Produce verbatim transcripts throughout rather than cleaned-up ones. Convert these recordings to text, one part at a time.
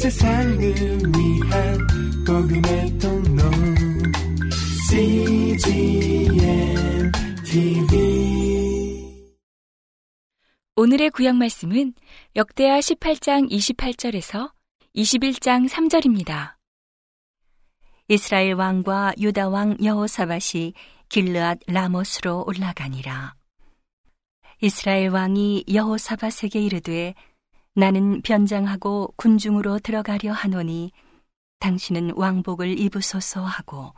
세상을 위한 복음의 통로 씨지엔 티비. 오늘의 구약 말씀은 역대하 십팔 장 이십팔 절에서 이십일 장 삼 절입니다. 이스라엘 왕과 유다 왕 여호사밧이 길르앗 라못으로 올라가니라. 이스라엘 왕이 여호사밧에게 이르되, 나는 변장하고 군중으로 들어가려 하노니 당신은 왕복을 입으소서 하고,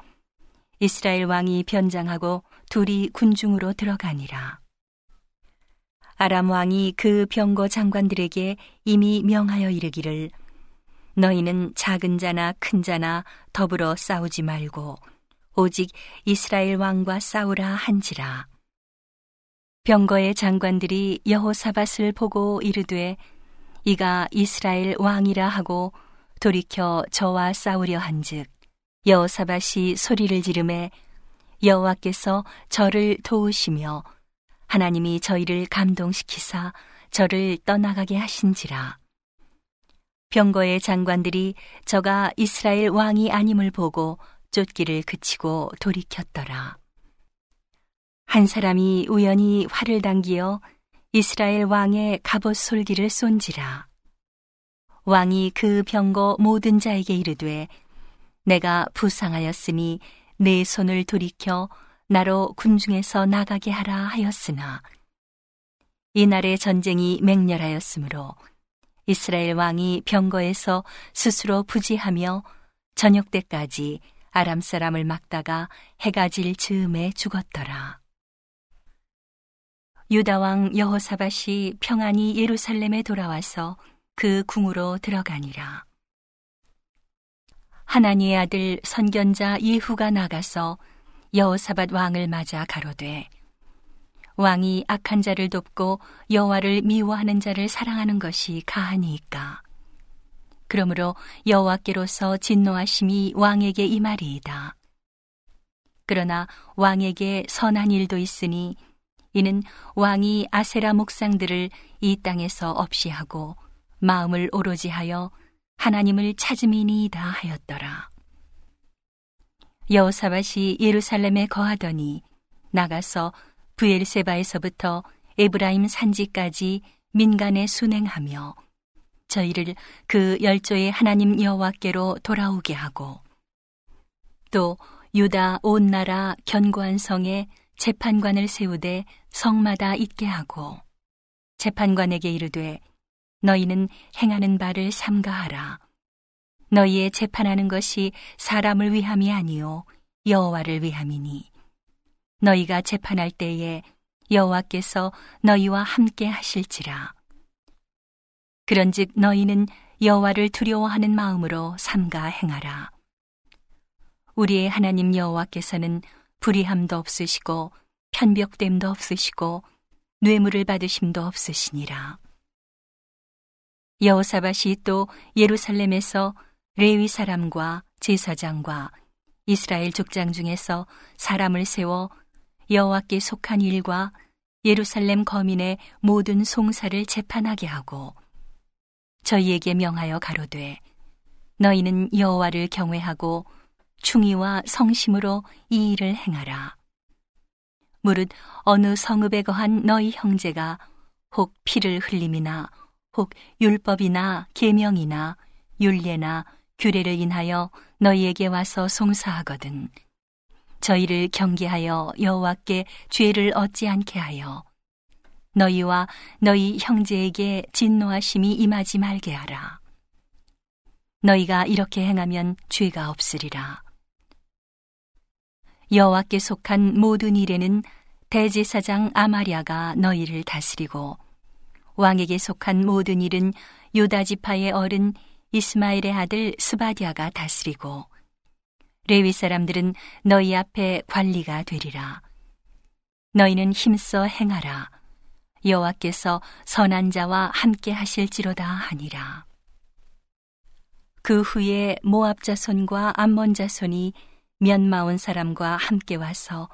이스라엘 왕이 변장하고 둘이 군중으로 들어가니라. 아람 왕이 그 병거 장관들에게 이미 명하여 이르기를, 너희는 작은 자나 큰 자나 더불어 싸우지 말고 오직 이스라엘 왕과 싸우라 한지라. 병거의 장관들이 여호사밧을 보고 이르되, 이가 이스라엘 왕이라 하고 돌이켜 저와 싸우려 한즉, 여호사밧이 소리를 지르매 여호와께서 저를 도우시며 하나님이 저희를 감동시키사 저를 떠나가게 하신지라. 병거의 장관들이 저가 이스라엘 왕이 아님을 보고 쫓기를 그치고 돌이켰더라. 한 사람이 우연히 활을 당기어 이스라엘 왕의 갑옷 솔기를 쏜지라. 왕이 그 병거 모든 자에게 이르되, 내가 부상하였으니 내 손을 돌이켜 나로 군중에서 나가게 하라 하였으나, 이날의 전쟁이 맹렬하였으므로 이스라엘 왕이 병거에서 스스로 부지하며 저녁 때까지 아람 사람을 막다가 해가 질 즈음에 죽었더라. 유다왕 여호사밧이 평안히 예루살렘에 돌아와서 그 궁으로 들어가니라. 하나니의 아들 선견자 예후가 나가서 여호사밧 왕을 맞아 가로되, 왕이 악한 자를 돕고 여호와를 미워하는 자를 사랑하는 것이 가하니이까. 그러므로 여호와께로서 진노하심이 왕에게 임하리이다. 그러나 왕에게 선한 일도 있으니, 이는 왕이 아세라 목상들을 이 땅에서 없이 하고 마음을 오로지 하여 하나님을 찾음이니이다 하였더라. 여호사밧이 예루살렘에 거하더니 나가서 브엘세바에서부터 에브라임 산지까지 민간에 순행하며 저희를 그 열조의 하나님 여호와께로 돌아오게 하고, 또 유다 온 나라 견고한 성에 재판관을 세우되 성마다 있게 하고, 재판관에게 이르되, 너희는 행하는 바를 삼가하라. 너희의 재판하는 것이 사람을 위함이 아니요 여호와를 위함이니, 너희가 재판할 때에 여호와께서 너희와 함께 하실지라. 그런즉 너희는 여호와를 두려워하는 마음으로 삼가 행하라. 우리의 하나님 여호와께서는 불의함도 없으시고 편벽됨도 없으시고 뇌물을 받으심도 없으시니라. 여호사밧이 또 예루살렘에서 레위 사람과 제사장과 이스라엘 족장 중에서 사람을 세워 여호와께 속한 일과 예루살렘 거민의 모든 송사를 재판하게 하고, 저희에게 명하여 가로되, 너희는 여호와를 경외하고 충의와 성심으로 이 일을 행하라. 무릇 어느 성읍에 거한 너희 형제가 혹 피를 흘림이나 혹 율법이나 계명이나 율례나 규례를 인하여 너희에게 와서 송사하거든 저희를 경계하여 여호와께 죄를 얻지 않게 하여 너희와 너희 형제에게 진노하심이 임하지 말게 하라. 너희가 이렇게 행하면 죄가 없으리라. 여호와께 속한 모든 일에는 대제사장 아마랴가 너희를 다스리고, 왕에게 속한 모든 일은 유다 지파의 어른 이스마엘의 아들 스바디아가 다스리고, 레위 사람들은 너희 앞에 관리가 되리라. 너희는 힘써 행하라. 여호와께서 선한 자와 함께 하실지로다 하니라. 그 후에 모압 자손과 암몬 자손이 면마온 사람과 함께 와서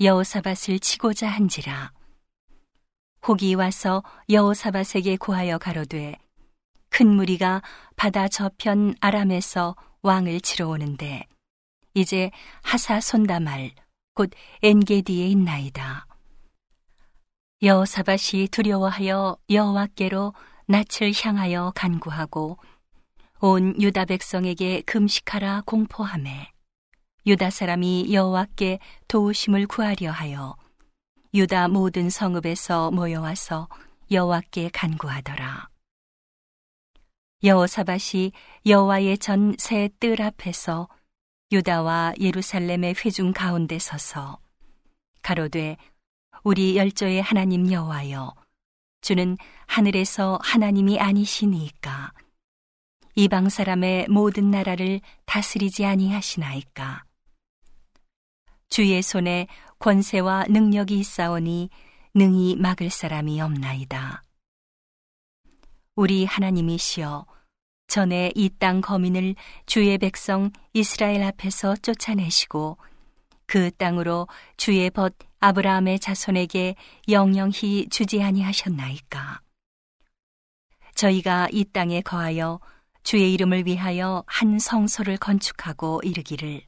여호사밧을 치고자 한지라. 혹이 와서 여호사밧에게 고하여 가로되, 큰 무리가 바다 저편 아람에서 왕을 치러 오는데 이제 하사손다말 곧 엔게디에 있나이다. 여호사밧이 두려워하여 여호와께로 낯을 향하여 간구하고 온 유다 백성에게 금식하라 공포하매 유다 사람이 여호와께 도우심을 구하려 하여 유다 모든 성읍에서 모여와서 여호와께 간구하더라. 여호사밧이 여호와의 전 세 뜰 앞에서 유다와 예루살렘의 회중 가운데 서서 가로되 우리 열조의 하나님 여호와여 주는 하늘에서 하나님이 아니시니이까 이방 사람의 모든 나라를 다스리지 아니하시나이까 주의 손에 권세와 능력이 있사오니 능히 막을 사람이 없나이다. 우리 하나님이시여 전에 이 땅 거민을 주의 백성 이스라엘 앞에서 쫓아내시고 그 땅으로 주의 벗 아브라함의 자손에게 영영히 주지 아니하셨나이까. 저희가 이 땅에 거하여 주의 이름을 위하여 한 성소를 건축하고 이르기를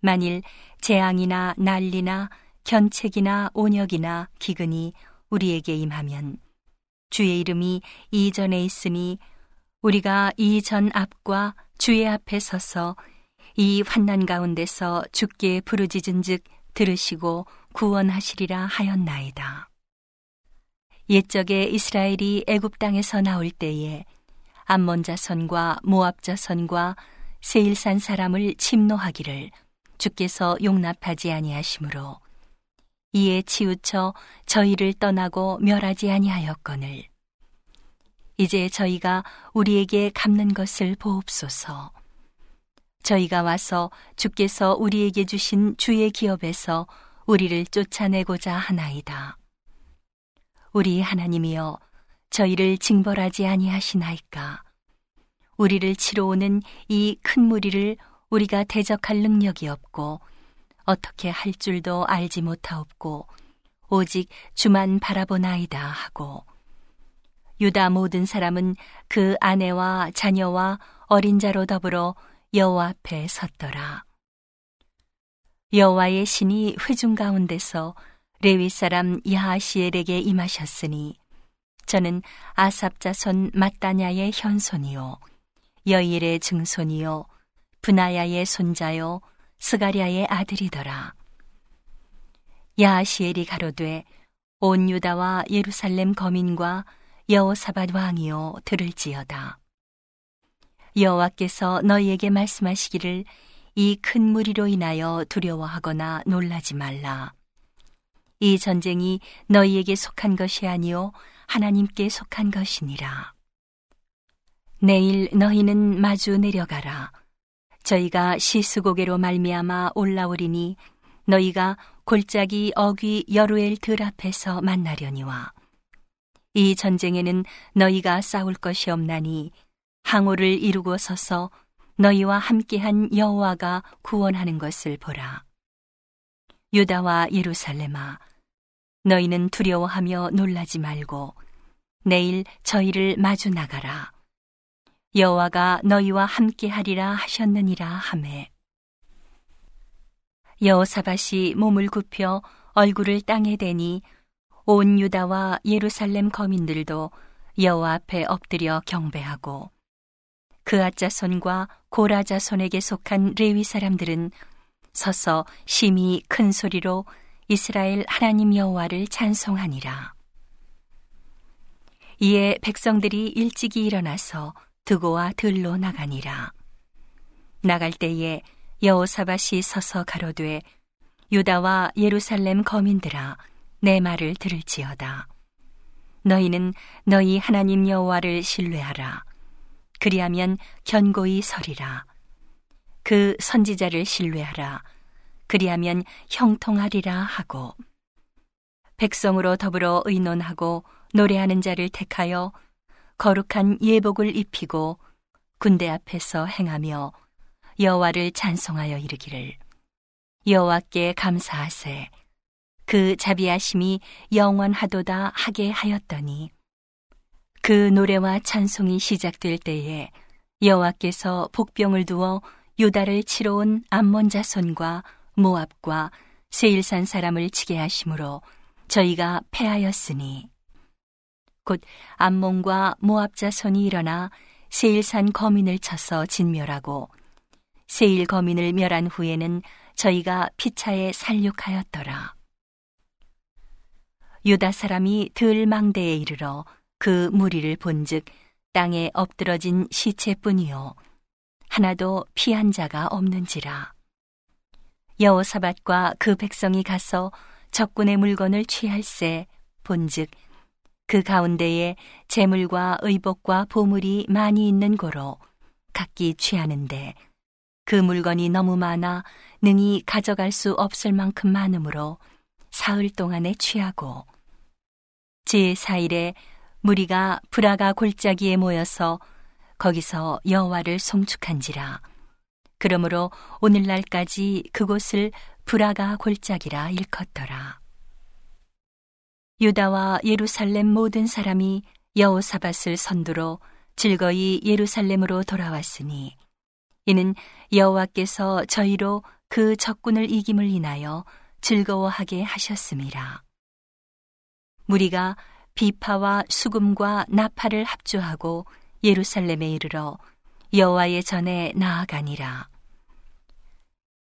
만일 재앙이나 난리나 견책이나 온역이나 기근이 우리에게 임하면 주의 이름이 이전에 있으니 우리가 이전 앞과 주의 앞에 서서 이 환난 가운데서 주께 부르짖은 즉 들으시고 구원하시리라 하였나이다. 옛적에 이스라엘이 애굽 땅에서 나올 때에 암몬 자손과 모압 자손과 세일산 사람을 침노하기를 주께서 용납하지 아니하심으로 이에 치우쳐 저희를 떠나고 멸하지 아니하였거늘 이제 저희가 우리에게 갚는 것을 보옵소서. 저희가 와서 주께서 우리에게 주신 주의 기업에서 우리를 쫓아내고자 하나이다. 우리 하나님이여 저희를 징벌하지 아니하시나이까. 우리를 치러 오는 이 큰 무리를 우리가 대적할 능력이 없고 어떻게 할 줄도 알지 못하옵고 오직 주만 바라보나이다 하고 유다 모든 사람은 그 아내와 자녀와 어린 자로 더불어 여호와 앞에 섰더라. 여호와의 신이 회중 가운데서 레위 사람 야하시엘에게 임하셨으니 저는 아삽 자손 마따냐의 현손이요 여일의 증손이요 브나야의 손자요 스가랴의 아들이더라. 야하시엘이 가로되 온 유다와 예루살렘 거민과 여호사밧 왕이요 들을지어다. 여호와께서 너희에게 말씀하시기를 이 큰 무리로 인하여 두려워하거나 놀라지 말라. 이 전쟁이 너희에게 속한 것이 아니요 하나님께 속한 것이니라. 내일 너희는 마주 내려가라. 저희가 시수고개로 말미암아 올라오리니 너희가 골짜기 어귀 여루엘 들 앞에서 만나려니와 이 전쟁에는 너희가 싸울 것이 없나니 항호를 이루고 서서 너희와 함께한 여호와가 구원하는 것을 보라. 유다와 예루살렘아 너희는 두려워하며 놀라지 말고 내일 저희를 마주 나가라. 여호와가 너희와 함께하리라 하셨느니라 하매 여호사밧이 몸을 굽혀 얼굴을 땅에 대니 온 유다와 예루살렘 거민들도 여호와 앞에 엎드려 경배하고 그앗 자손과 고라 자손에게 속한 레위 사람들은 서서 심히 큰 소리로 이스라엘 하나님 여호와를 찬송하니라. 이에 백성들이 일찍이 일어나서 드고와 들로 나가니라. 나갈 때에 여호사밧이 서서 가로되 유다와 예루살렘 거민들아 내 말을 들을지어다. 너희는 너희 하나님 여호와를 신뢰하라. 그리하면 견고히 서리라. 그 선지자를 신뢰하라. 그리하면 형통하리라 하고 백성으로 더불어 의논하고 노래하는 자를 택하여 거룩한 예복을 입히고 군대 앞에서 행하며 여호와를 찬송하여 이르기를 여호와께 감사하세 그 자비하심이 영원하도다 하게 하였더니 그 노래와 찬송이 시작될 때에 여호와께서 복병을 두어 유다를 치러 온 암몬 자손과 모압과 세일산 사람을 치게 하심으로 저희가 패하였으니, 곧 암몬과 모압 자손이 일어나 세일산 거민을 쳐서 진멸하고 세일 거민을 멸한 후에는 저희가 피차에 살육하였더라. 유다 사람이 들 망대에 이르러 그 무리를 본즉 땅에 엎드러진 시체뿐이요 하나도 피한 자가 없는지라. 여호사밧과 그 백성이 가서 적군의 물건을 취할세 본즉 그 가운데에 재물과 의복과 보물이 많이 있는 고로 각기 취하는데 그 물건이 너무 많아 능히 가져갈 수 없을 만큼 많으므로 사흘 동안에 취하고, 제사일에 무리가 브라가 골짜기에 모여서 거기서 여호와를 송축한지라. 그러므로 오늘날까지 그곳을 브라가 골짜기라 일컫더라. 유다와 예루살렘 모든 사람이 여호사밧을 선두로 즐거이 예루살렘으로 돌아왔으니, 이는 여호와께서 저희로 그 적군을 이김을 인하여 즐거워하게 하셨음이라. 무리가 비파와 수금과 나팔을 합주하고 예루살렘에 이르러 여호와의 전에 나아가니라.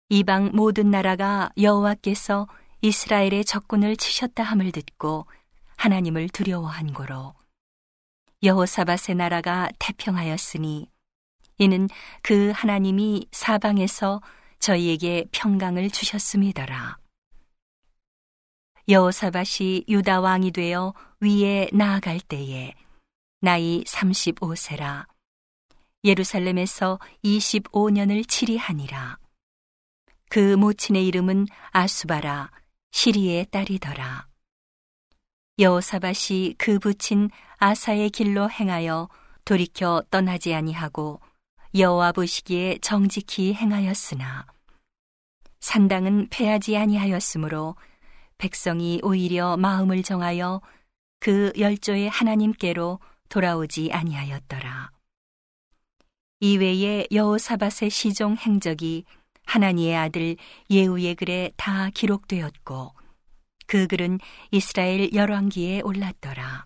이방 모든 나라가 여호와께서 이스라엘의 적군을 치셨다 함을 듣고 하나님을 두려워한 고로 여호사밧의 나라가 태평하였으니, 이는 그 하나님이 사방에서 저희에게 평강을 주셨음이더라. 여호사밧이 유다 왕이 되어 위에 나아갈 때에 나이 삼십오 세라 예루살렘에서 이십오 년을 치리하니라. 그 모친의 이름은 아수바라 시리의 딸이더라. 여호사밧이 그 부친 아사의 길로 행하여 돌이켜 떠나지 아니하고 여호와 보시기에 정직히 행하였으나 산당은 패하지 아니하였으므로 백성이 오히려 마음을 정하여 그 열조의 하나님께로 돌아오지 아니하였더라. 이외에 여호사밧의 시종 행적이 하나니의 아들 예후의 글에 다 기록되었고 그 글은 이스라엘 열왕기에 올랐더라.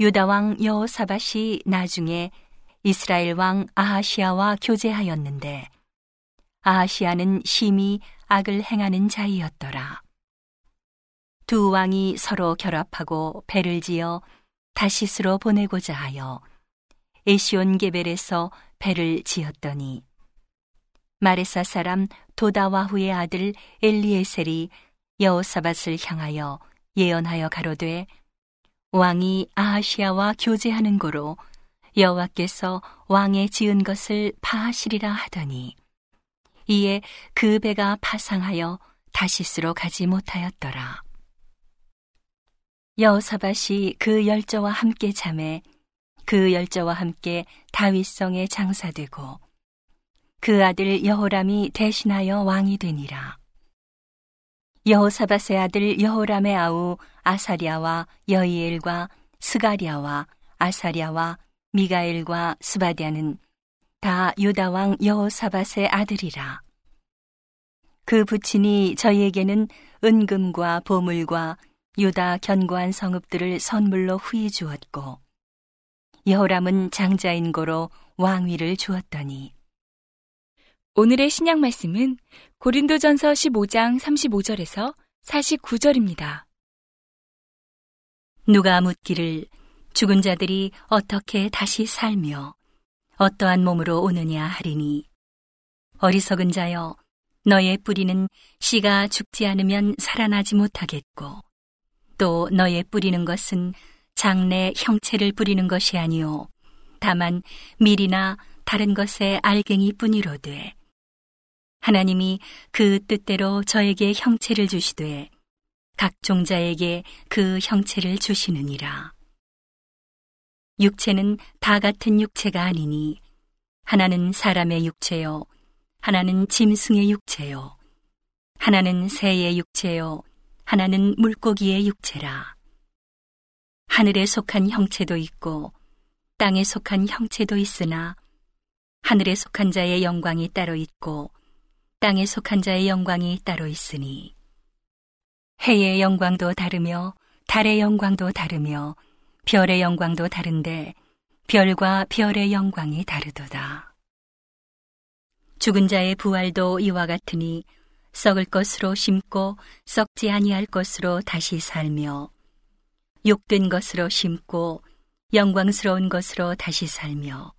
유다 왕 여호사밧이 나중에 이스라엘 왕 아하시아와 교제하였는데 아하시아는 심히 악을 행하는 자이었더라. 두 왕이 서로 결합하고 배를 지어 다시스로 보내고자 하여 에시온 게벨에서 배를 지었더니 마레사 사람 도다와후의 아들 엘리에셀이 여호사밧을 향하여 예언하여 가로되, 왕이 아하시아와 교제하는 고로 여호와께서 왕의 지은 것을 파하시리라 하더니, 이에 그 배가 파상하여 다시스로 가지 못하였더라. 여호사밧이 그 열저와 함께 잠에 그 열저와 함께 다윗성에 장사되고 그 아들 여호람이 대신하여 왕이 되니라. 여호사밧의 아들 여호람의 아우 아사랴와 여이엘과 스가랴와 아사랴와 미가엘과 스바디아는 다 유다 왕 여호사밧의 아들이라. 그 부친이 저희에게는 은금과 보물과 유다 견고한 성읍들을 선물로 후히 주었고 여호람은 장자인 고로 왕위를 주었더니. 오늘의 신약 말씀은 고린도전서 십오 장 삼십오 절에서 사십구 절입니다. 누가 묻기를 죽은 자들이 어떻게 다시 살며 어떠한 몸으로 오느냐 하리니, 어리석은 자여 너의 뿌리는 씨가 죽지 않으면 살아나지 못하겠고 또 너의 뿌리는 것은 장래 형체를 뿌리는 것이 아니오 다만 밀이나 다른 것의 알갱이뿐이로되, 하나님이 그 뜻대로 저에게 형체를 주시되 각 종자에게 그 형체를 주시느니라. 육체는 다 같은 육체가 아니니 하나는 사람의 육체요 하나는 짐승의 육체요 하나는 새의 육체요 하나는 물고기의 육체라. 하늘에 속한 형체도 있고 땅에 속한 형체도 있으나 하늘에 속한 자의 영광이 따로 있고 땅에 속한 자의 영광이 따로 있으니 해의 영광도 다르며 달의 영광도 다르며 별의 영광도 다른데 별과 별의 영광이 다르도다. 죽은 자의 부활도 이와 같으니 썩을 것으로 심고 썩지 아니할 것으로 다시 살며 욕된 것으로 심고 영광스러운 것으로 다시 살며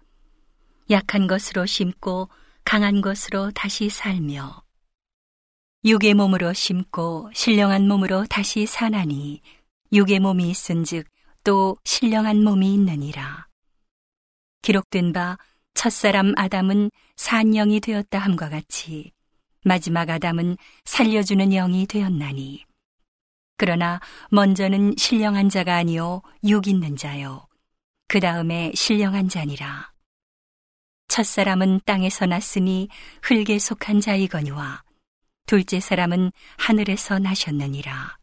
약한 것으로 심고 강한 것으로 다시 살며 육의 몸으로 심고 신령한 몸으로 다시 사나니 육의 몸이 있은즉 또 신령한 몸이 있느니라. 기록된 바 첫사람 아담은 산 영이 되었다 함과 같이 마지막 아담은 살려주는 영이 되었나니 그러나 먼저는 신령한 자가 아니요 육 있는 자요 그 다음에 신령한 자니라. 첫사람은 땅에서 났으니 흙에 속한 자이거니와 둘째 사람은 하늘에서 나셨느니라.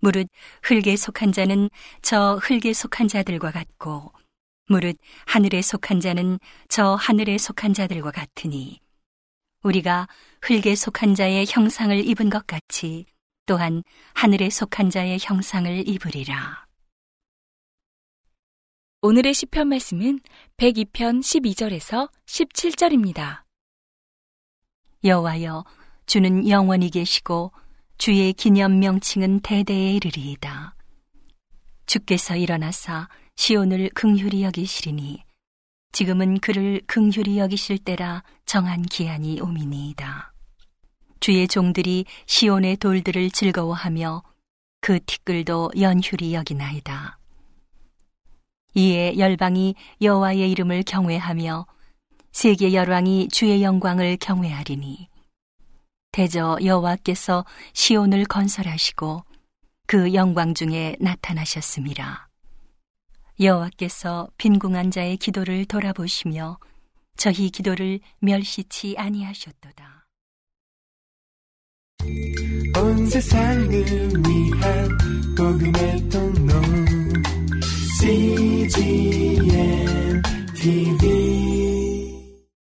무릇 흙에 속한 자는 저 흙에 속한 자들과 같고 무릇 하늘에 속한 자는 저 하늘에 속한 자들과 같으니 우리가 흙에 속한 자의 형상을 입은 것 같이 또한 하늘에 속한 자의 형상을 입으리라. 오늘의 시편 말씀은 백이 편 십이 절에서 십칠 절입니다. 여호와여, 주는 영원히 계시고 주의 기념 명칭은 대대에 이르리이다. 주께서 일어나사 시온을 긍휼히 여기시리니 지금은 그를 긍휼히 여기실 때라 정한 기한이 오미니이다. 주의 종들이 시온의 돌들을 즐거워하며 그 티끌도 연휼히 여기나이다. 이에 열방이 여호와의 이름을 경외하며 세계 열왕이 주의 영광을 경외하리니 대저 여호와께서 시온을 건설하시고 그 영광 중에 나타나셨음이라. 여호와께서 빈궁한 자의 기도를 돌아보시며 저희 기도를 멸시치 아니하셨도다. 온 세상을 위한 복음의 통로 씨지엔 티비